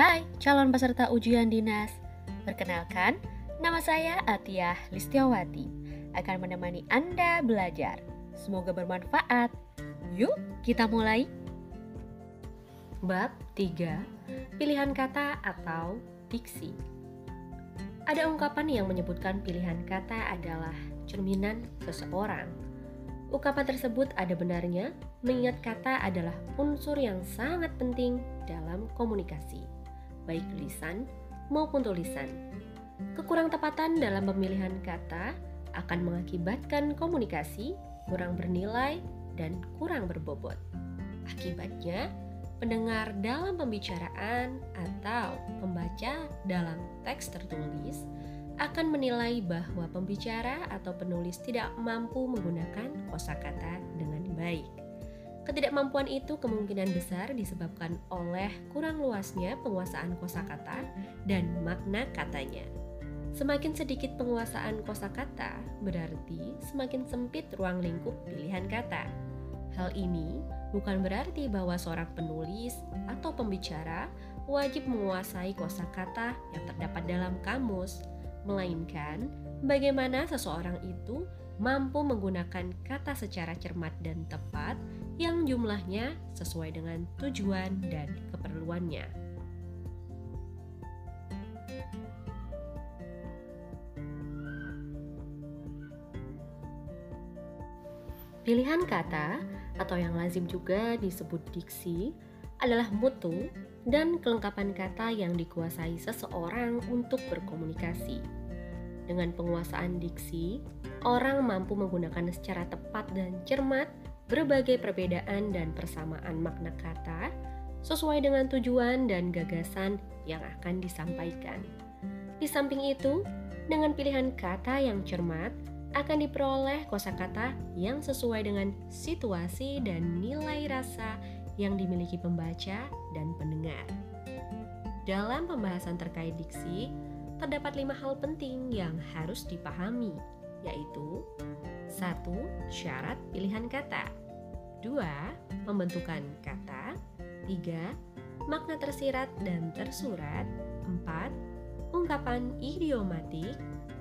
Hai, calon peserta ujian dinas. Perkenalkan, nama saya Atiyah Listiawati. Akan menemani Anda belajar. Semoga bermanfaat. Yuk, kita mulai. Bab 3, pilihan kata atau diksi. Ada ungkapan yang menyebutkan pilihan kata adalah cerminan seseorang. Ungkapan tersebut ada benarnya, mengingat kata adalah unsur yang sangat penting dalam komunikasi, baik lisan maupun tulisan. Kekurang tepatan dalam pemilihan kata akan mengakibatkan komunikasi kurang bernilai dan kurang berbobot. Akibatnya, pendengar dalam pembicaraan atau pembaca dalam teks tertulis akan menilai bahwa pembicara atau penulis tidak mampu menggunakan kosakata dengan baik. Ketidakmampuan itu kemungkinan besar disebabkan oleh kurang luasnya penguasaan kosakata dan makna katanya. Semakin sedikit penguasaan kosakata, berarti semakin sempit ruang lingkup pilihan kata. Hal ini bukan berarti bahwa seorang penulis atau pembicara wajib menguasai kosakata yang terdapat dalam kamus, melainkan bagaimana seseorang itu mampu menggunakan kata secara cermat dan tepat yang jumlahnya sesuai dengan tujuan dan keperluannya. Pilihan kata, atau yang lazim juga disebut diksi, adalah mutu dan kelengkapan kata yang dikuasai seseorang untuk berkomunikasi. Dengan penguasaan diksi, orang mampu menggunakan secara tepat dan cermat berbagai perbedaan dan persamaan makna kata sesuai dengan tujuan dan gagasan yang akan disampaikan. Di samping itu, dengan pilihan kata yang cermat akan diperoleh kosakata yang sesuai dengan situasi dan nilai rasa yang dimiliki pembaca dan pendengar. Dalam pembahasan terkait diksi, terdapat 5 hal penting yang harus dipahami, yaitu 1. Syarat pilihan kata, 2. Pembentukan kata, 3. Makna tersirat dan tersurat, 4. Ungkapan idiomatik,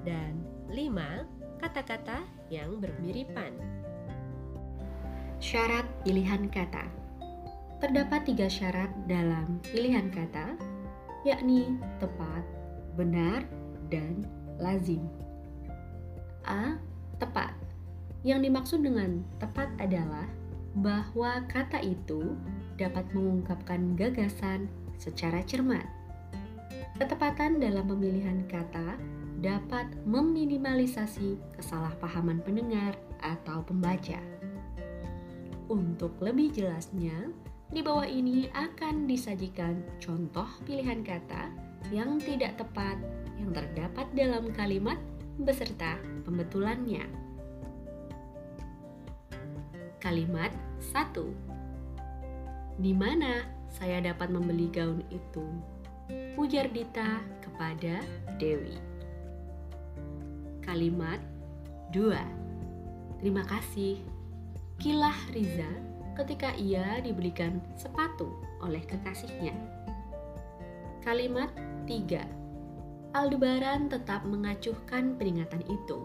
dan 5. Kata-kata yang bermiripan. Syarat pilihan kata. Terdapat 3 syarat dalam pilihan kata, yakni tepat, benar, dan lazim. A. Tepat. Yang dimaksud dengan tepat adalah bahwa kata itu dapat mengungkapkan gagasan secara cermat. Ketepatan dalam pemilihan kata dapat meminimalisasi kesalahpahaman pendengar atau pembaca. Untuk lebih jelasnya, di bawah ini akan disajikan contoh pilihan kata yang tidak tepat yang terdapat dalam kalimat beserta pembetulannya. Kalimat 1. Di mana saya dapat membeli gaun itu? Ujar Dita kepada Dewi. Kalimat 2. Terima kasih, kilah Riza ketika ia dibelikan sepatu oleh kekasihnya. Kalimat 3. Aldebaran tetap mengacuhkan peringatan itu,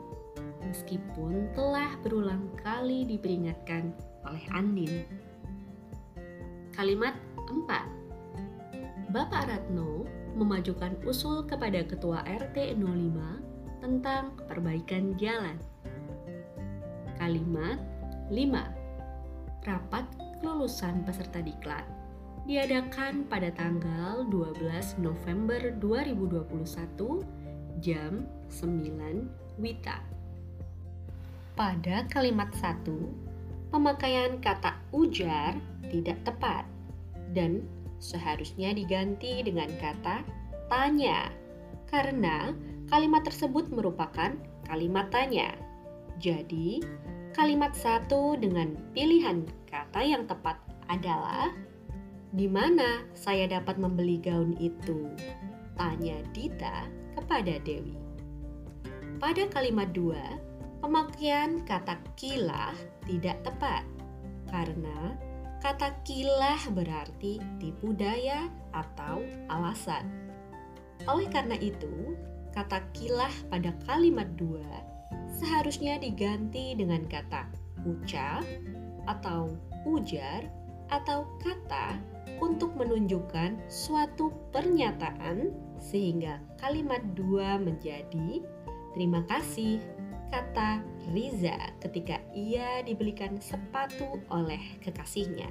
meskipun telah berulang kali diperingatkan oleh Andin. Kalimat 4. Bapak Ratno memajukan usul kepada Ketua RT 05 tentang perbaikan jalan. Kalimat 5. Rapat kelulusan peserta diklat diadakan pada tanggal 12 November 2021 jam 9 WITA. Pada kalimat 1, pemakaian kata ujar tidak tepat dan seharusnya diganti dengan kata tanya, karena kalimat tersebut merupakan kalimat tanya. Jadi, kalimat 1 dengan pilihan kata yang tepat adalah di mana saya dapat membeli gaun itu? Tanya Dita kepada Dewi. Pada kalimat 2, pemakaian kata kilah tidak tepat karena Kata kilah berarti tipu daya atau alasan. Oleh karena itu, kata kilah pada kalimat dua seharusnya diganti dengan kata ucap atau ujar atau kata untuk menunjukkan suatu pernyataan sehingga kalimat dua menjadi terima kasih kata Riza ketika ia dibelikan sepatu oleh kekasihnya.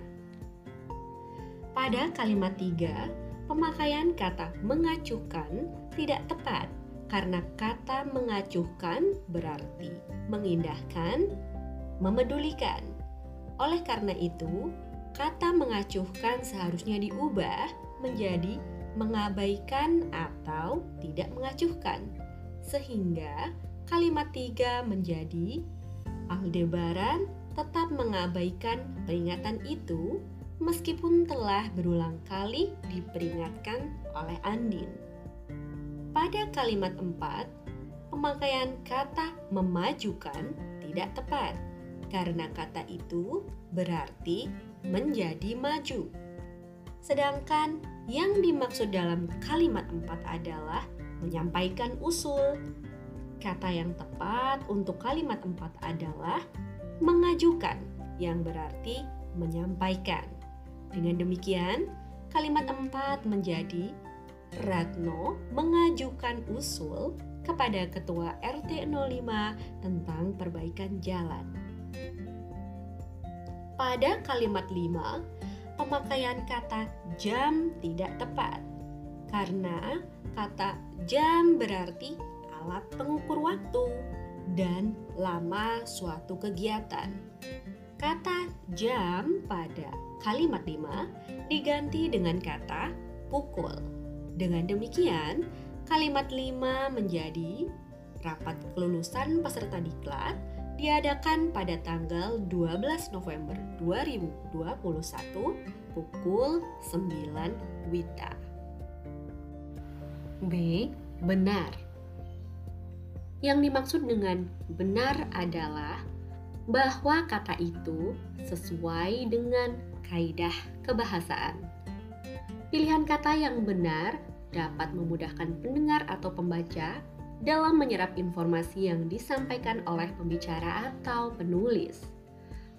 Pada kalimat 3, pemakaian kata mengacuhkan tidak tepat karena kata mengacuhkan berarti mengindahkan, memedulikan. Oleh karena itu, kata mengacuhkan seharusnya diubah menjadi mengabaikan atau tidak mengacuhkan, sehingga kalimat 3 menjadi Aldebaran tetap mengabaikan peringatan itu meskipun telah berulang kali diperingatkan oleh Andin. Pada kalimat 4, pemakaian kata memajukan tidak tepat karena kata itu berarti menjadi maju. Sedangkan yang dimaksud dalam kalimat 4 adalah menyampaikan usul. Kata yang tepat untuk kalimat 4 adalah mengajukan, yang berarti menyampaikan. Dengan demikian, kalimat 4 menjadi Ratno mengajukan usul kepada Ketua RT 05 tentang perbaikan jalan. Pada kalimat 5, pemakaian kata jam tidak tepat karena kata jam berarti alat pengukur waktu dan lama suatu kegiatan. Kata jam pada kalimat 5 diganti dengan kata pukul. Dengan demikian, kalimat 5 menjadi rapat kelulusan peserta diklat diadakan pada tanggal 12 November 2021 pukul 9 WITA. B. Benar. Yang dimaksud dengan benar adalah bahwa kata itu sesuai dengan kaidah kebahasaan. Pilihan kata yang benar dapat memudahkan pendengar atau pembaca dalam menyerap informasi yang disampaikan oleh pembicara atau penulis.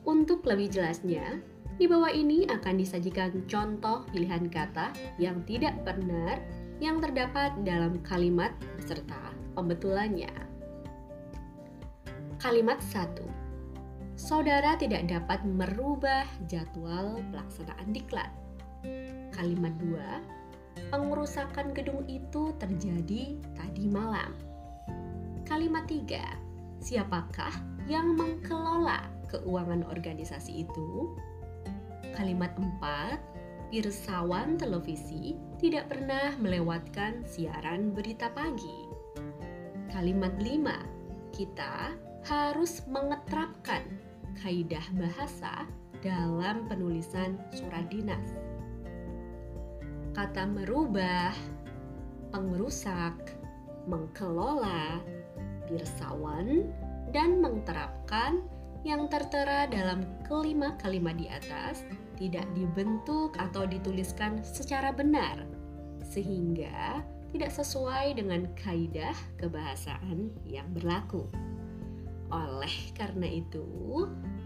Untuk lebih jelasnya, di bawah ini akan disajikan contoh pilihan kata yang tidak benar yang terdapat dalam kalimat serta pembetulannya. Kalimat 1. Saudara tidak dapat merubah jadwal pelaksanaan diklat. Kalimat 2. Pengerusakan gedung itu terjadi tadi malam. Kalimat 3. Siapakah yang mengelola keuangan organisasi itu? Kalimat 4. Pirsawan televisi tidak pernah melewatkan siaran berita pagi. Kalimat 5. Kita harus mengeterapkan kaidah bahasa dalam penulisan surat dinas. Kata merubah, pengerusak, mengelola, pirsawan, dan menterapkan yang tertera dalam kelima kalimat di atas tidak dibentuk atau dituliskan secara benar, sehingga tidak sesuai dengan kaidah kebahasaan yang berlaku. Oleh karena itu,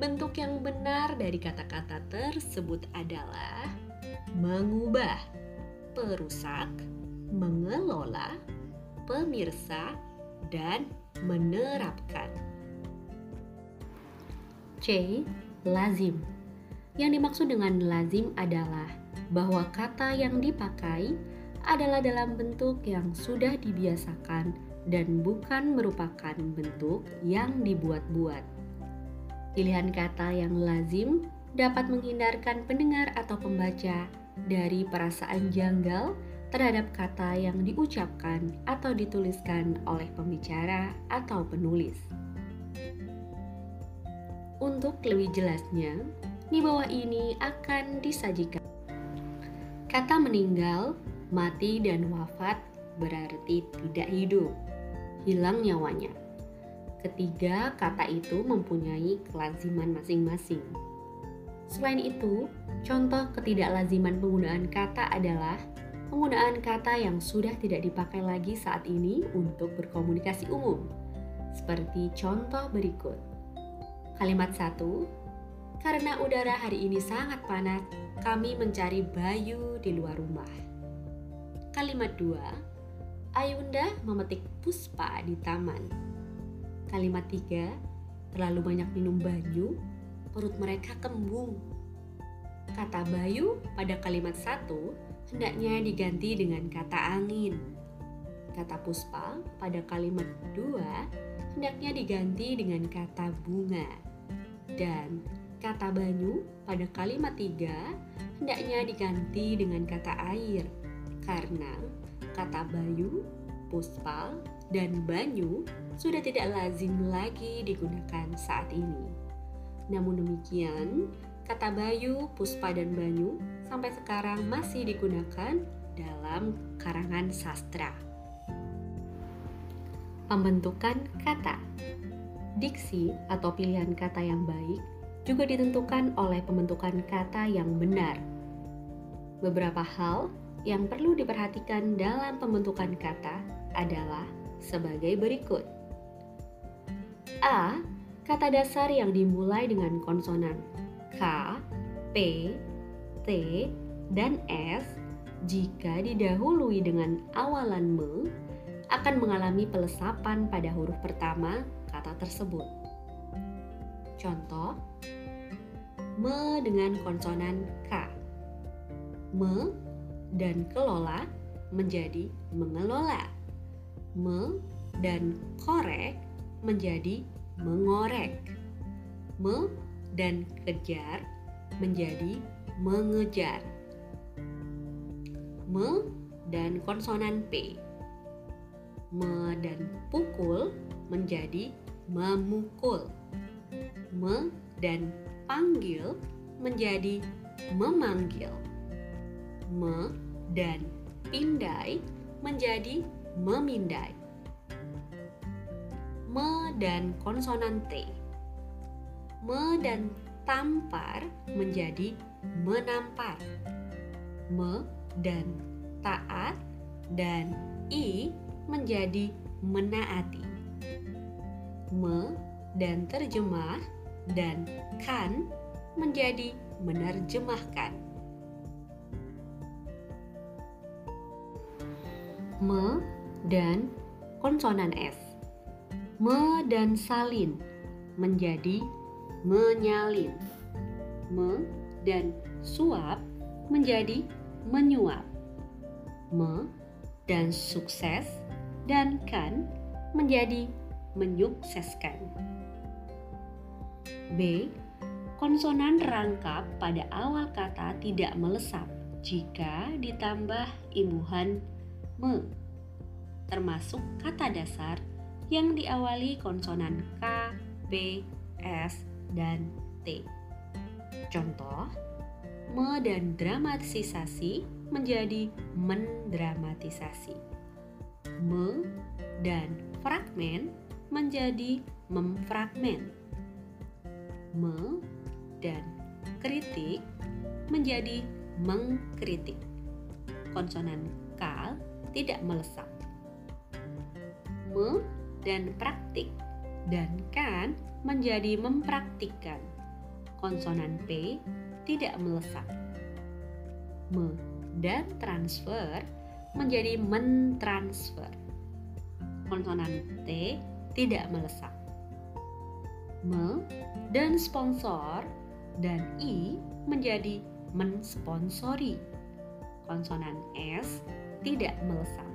bentuk yang benar dari kata-kata tersebut adalah mengubah, perusak, mengelola, pemirsa, dan menerapkan. C. Lazim. Yang dimaksud dengan lazim adalah bahwa kata yang dipakai adalah dalam bentuk yang sudah dibiasakan dan bukan merupakan bentuk yang dibuat-buat. Pilihan kata yang lazim dapat menghindarkan pendengar atau pembaca dari perasaan janggal terhadap kata yang diucapkan atau dituliskan oleh pembicara atau penulis. Untuk lebih jelasnya, di bawah ini akan disajikan. Kata meninggal, mati dan wafat berarti tidak hidup, hilang nyawanya. Ketiga kata itu mempunyai kelaziman masing-masing. Selain itu, contoh ketidaklaziman penggunaan kata adalah penggunaan kata yang sudah tidak dipakai lagi saat ini untuk berkomunikasi umum. Seperti contoh berikut. Kalimat 1, karena udara hari ini sangat panas, kami mencari bayu di luar rumah. Kalimat 2, Ayunda memetik puspa di taman. Kalimat 3, terlalu banyak minum banyu, perut mereka kembung. Kata bayu pada kalimat 1 hendaknya diganti dengan kata angin. Kata puspa pada kalimat 2 hendaknya diganti dengan kata bunga. Dan kata banyu pada kalimat 3 hendaknya diganti dengan kata air, karena kata bayu, puspa, dan banyu sudah tidak lazim lagi digunakan saat ini. Namun demikian, kata bayu, puspa, dan banyu sampai sekarang masih digunakan dalam karangan sastra. Pembentukan kata. Diksi atau pilihan kata yang baik juga ditentukan oleh pembentukan kata yang benar. Beberapa hal yang perlu diperhatikan dalam pembentukan kata adalah sebagai berikut. A. Kata dasar yang dimulai dengan konsonan K, P, T, dan S jika didahului dengan awalan me akan mengalami pelesapan pada huruf pertama kata tersebut. Contoh, me dengan konsonan K. Me dan kelola menjadi mengelola. Me dan korek menjadi mengorek. Me dan kejar menjadi mengejar. Me dan konsonan P. Me dan pukul menjadi memukul. Me dan panggil menjadi memanggil. Me dan pindai menjadi memindai. Me dan konsonan T. Me dan tampar menjadi menampar. Me dan taat dan I menjadi menaati. Me dan terjemah dan kan menjadi menerjemahkan. Me dan konsonan S. Me dan salin menjadi menyalin. Me dan suap menjadi menyuap. Me dan sukses dan kan menjadi menyukseskan. B. Konsonan rangkap pada awal kata tidak melesat jika ditambah imbuhan me, termasuk kata dasar yang diawali konsonan K, P, S, dan T. Contoh, me dan dramatisasi menjadi mendramatisasi. Me dan fragmen menjadi memfragmen. Me dan kritik menjadi mengkritik. Konsonan K tidak melesat. Me dan praktik dan kan menjadi mempraktikkan. Konsonan P tidak melesat. Me dan transfer menjadi mentransfer. Konsonan T tidak melesat. Me dan sponsor dan I menjadi mensponsori. Konsonan S tidak melesat.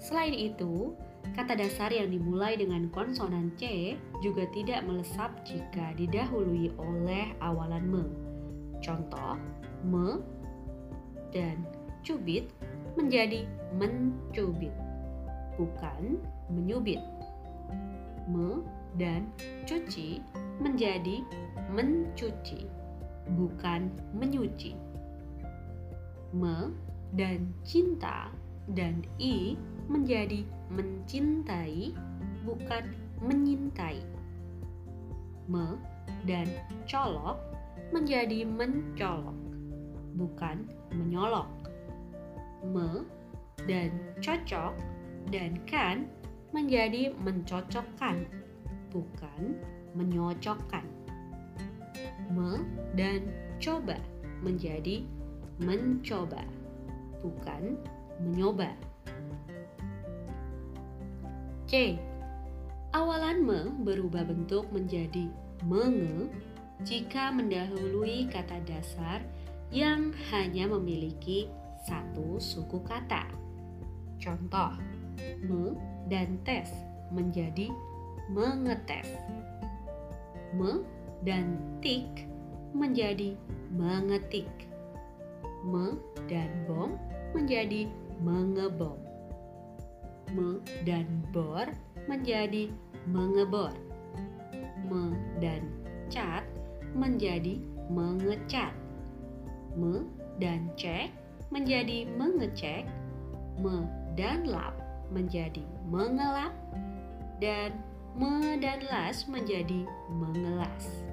Selain itu, kata dasar yang dimulai dengan konsonan C juga tidak melesat jika didahului oleh awalan me. Contoh, me dan cubit menjadi mencubit, bukan menyubit. Me dan cuci menjadi mencuci, bukan menyuci. Me dan cinta dan I menjadi mencintai, bukan menyintai. Me dan colok menjadi mencolok, bukan menyolok. Me dan cocok dan kan menjadi mencocokkan, bukan menyocokkan. Me dan coba menjadi mencoba, bukan menyoba. C. Awalan me berubah bentuk menjadi menge jika mendahului kata dasar yang hanya memiliki satu suku kata. Contoh, me dan tes menjadi mengetes. Me dan tik menjadi mengetik. Me dan bom menjadi mengebom. Me dan bor menjadi mengebor. Me dan cat menjadi mengecat. Me dan cek menjadi mengecek. Me dan lap menjadi mengelap. Dan me dan las menjadi mengelas.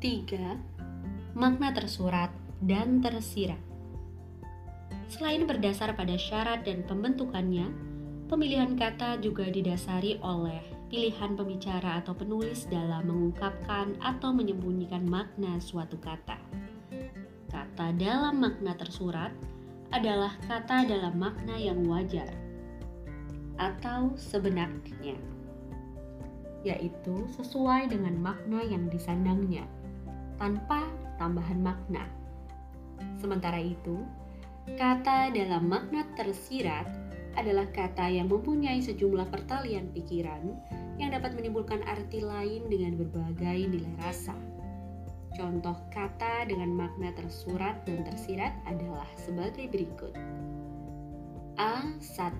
Tiga. Makna tersurat dan tersirat. Selain berdasar pada syarat dan pembentukannya, pemilihan kata juga didasari oleh pilihan pembicara atau penulis dalam mengungkapkan atau menyembunyikan makna suatu kata. Kata dalam makna tersurat adalah kata dalam makna yang wajar atau sebenarnya, yaitu sesuai dengan makna yang disandangnya, tanpa tambahan makna. Sementara itu, kata dalam makna tersirat adalah kata yang mempunyai sejumlah pertalian pikiran yang dapat menimbulkan arti lain dengan berbagai nilai rasa. Contoh kata dengan makna tersurat dan tersirat adalah sebagai berikut. A1.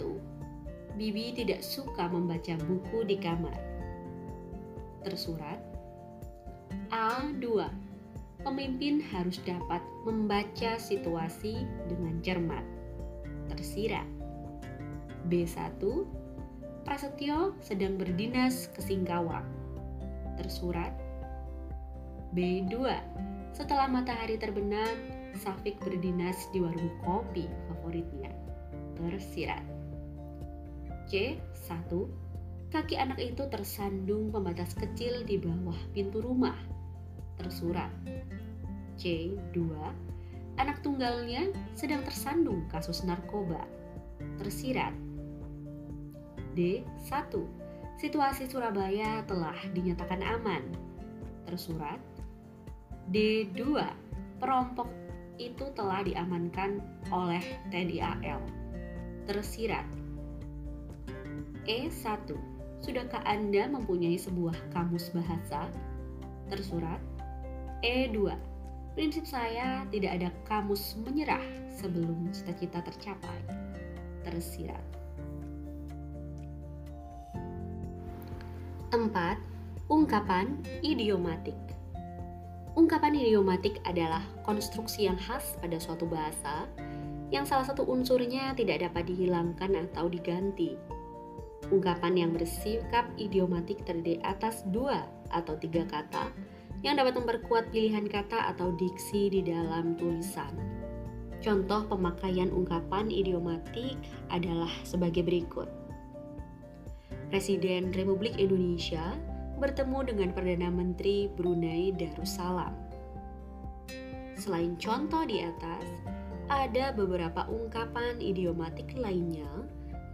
Bibi tidak suka membaca buku di kamar. Tersurat. A2. Pemimpin harus dapat membaca situasi dengan cermat. Tersirat. B1. Prasetyo sedang berdinas ke Singkawang. Tersurat. B2. Setelah matahari terbenam, Safik berdinas di warung kopi favoritnya. Tersirat. C1. Kaki anak itu tersandung pembatas kecil di bawah pintu rumah. Tersurat. C2. Anak tunggalnya sedang tersandung kasus narkoba. Tersirat. D1. Situasi Surabaya telah dinyatakan aman. Tersurat. D2. Perompok itu telah diamankan oleh TNI AL. Tersirat. E1. Sudahkah Anda mempunyai sebuah kamus bahasa? Tersurat. E2. Prinsip saya tidak ada kamus menyerah sebelum cita-cita tercapai. Tersirat. 4. Ungkapan idiomatik. Ungkapan idiomatik adalah konstruksi yang khas pada suatu bahasa yang salah satu unsurnya tidak dapat dihilangkan atau diganti. Ungkapan yang bersikap idiomatik terdiri atas 2 atau 3 kata yang dapat memperkuat pilihan kata atau diksi di dalam tulisan. Contoh pemakaian ungkapan idiomatik adalah sebagai berikut. Presiden Republik Indonesia bertemu dengan Perdana Menteri Brunei Darussalam. Selain contoh di atas, ada beberapa ungkapan idiomatik lainnya,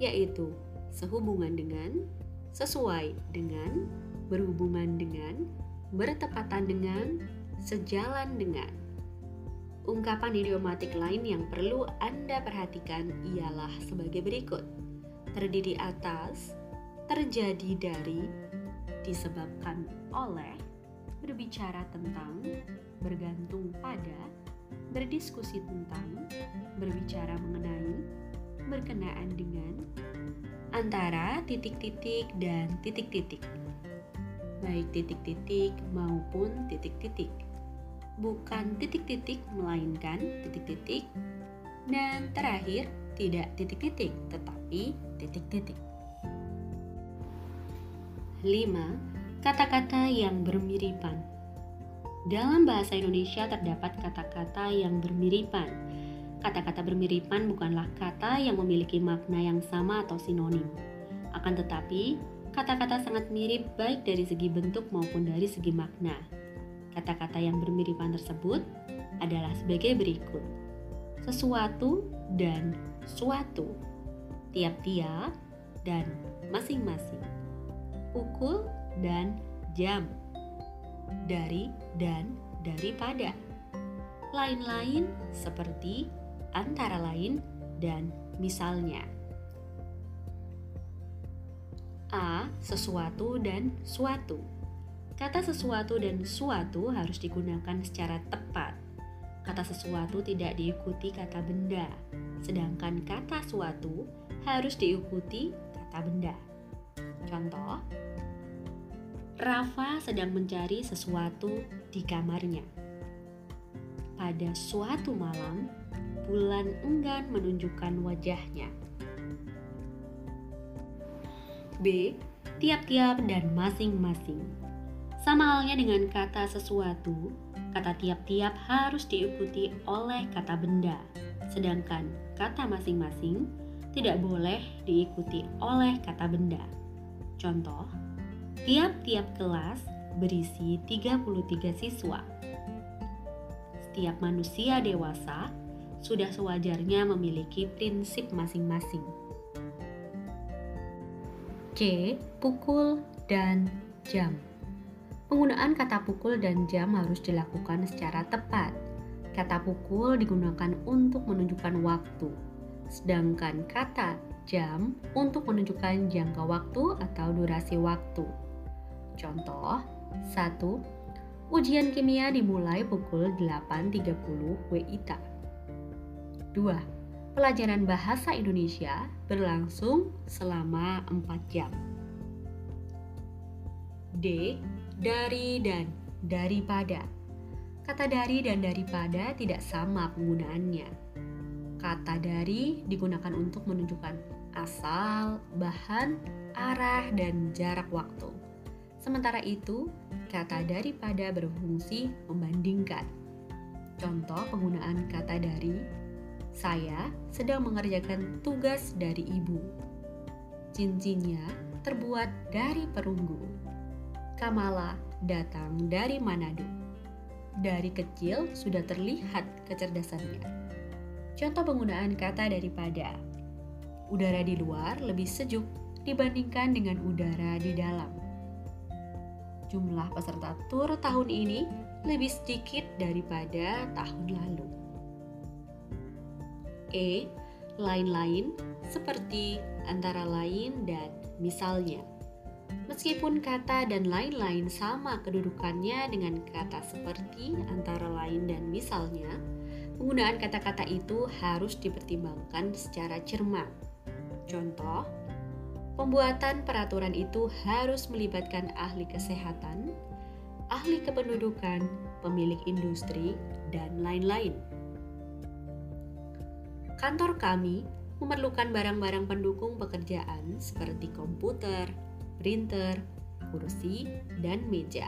yaitu sehubungan dengan, sesuai dengan, berhubungan dengan, bertepatan dengan, sejalan dengan. Ungkapan idiomatik lain yang perlu Anda perhatikan ialah sebagai berikut. Terdiri atas, terjadi dari, disebabkan oleh, berbicara tentang, bergantung pada, berdiskusi tentang, berbicara mengenai, berkenaan dengan, antara titik-titik dan titik-titik. Baik titik-titik maupun titik-titik. Bukan titik-titik melainkan titik-titik. Dan terakhir tidak titik-titik tetapi ... 5. Kata-kata yang bermiripan. Dalam bahasa Indonesia terdapat kata-kata yang bermiripan. Kata-kata bermiripan bukanlah kata yang memiliki makna yang sama atau sinonim. Akan tetapi, kata-kata sangat mirip baik dari segi bentuk maupun dari segi makna. Kata-kata yang bermiripan tersebut adalah sebagai berikut: sesuatu dan suatu, tiap-tiap dan masing-masing, pukul dan jam, dari dan daripada, lain-lain seperti antara lain dan misalnya. A. Sesuatu dan suatu. Kata sesuatu dan suatu harus digunakan secara tepat. Kata sesuatu tidak diikuti kata benda, sedangkan kata suatu harus diikuti kata benda. Contoh, Rafa sedang mencari sesuatu di kamarnya. Pada suatu malam, bulan enggan menunjukkan wajahnya. B. Tiap-tiap dan masing-masing. Sama halnya dengan kata sesuatu, kata tiap-tiap harus diikuti oleh kata benda, sedangkan kata masing-masing tidak boleh diikuti oleh kata benda. Contoh, tiap-tiap kelas berisi 33 siswa. Setiap manusia dewasa sudah sewajarnya memiliki prinsip masing-masing. C. Pukul dan jam. Penggunaan kata pukul dan jam harus dilakukan secara tepat. Kata pukul digunakan untuk menunjukkan waktu, sedangkan kata jam untuk menunjukkan jangka waktu atau durasi waktu. Contoh, 1. Ujian kimia dimulai pukul 8.30 WIB. 2. Pelajaran Bahasa Indonesia berlangsung selama 4 jam. D. Dari dan daripada. Kata dari dan daripada tidak sama penggunaannya. Kata dari digunakan untuk menunjukkan asal, bahan, arah, dan jarak waktu. Sementara itu, kata daripada berfungsi membandingkan. Contoh penggunaan kata dari, saya sedang mengerjakan tugas dari ibu. Cincinnya terbuat dari perunggu. Kamala datang dari Manado. Dari kecil sudah terlihat kecerdasannya. Contoh penggunaan kata daripada. Udara di luar lebih sejuk dibandingkan dengan udara di dalam. Jumlah peserta tur tahun ini lebih sedikit daripada tahun lalu. E. Lain-lain seperti antara lain dan misalnya. Meskipun kata dan lain-lain sama kedudukannya dengan kata seperti, antara lain, dan misalnya, penggunaan kata-kata itu harus dipertimbangkan secara cermat. Contoh, pembuatan peraturan itu harus melibatkan ahli kesehatan, ahli kependudukan, pemilik industri, dan lain-lain. Kantor kami memerlukan barang-barang pendukung pekerjaan seperti komputer, printer, kursi, dan meja.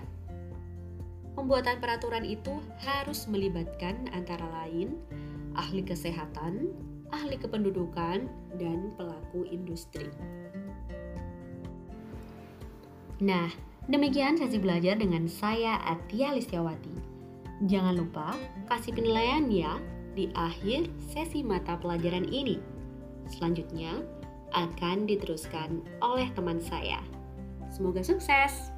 Pembuatan peraturan itu harus melibatkan antara lain ahli kesehatan, ahli kependudukan, dan pelaku industri. Nah, demikian sesi belajar dengan saya Atiyah Listiawati. Jangan lupa kasih penilaian ya di akhir sesi mata pelajaran ini. Selanjutnya akan diteruskan oleh teman saya. Semoga sukses!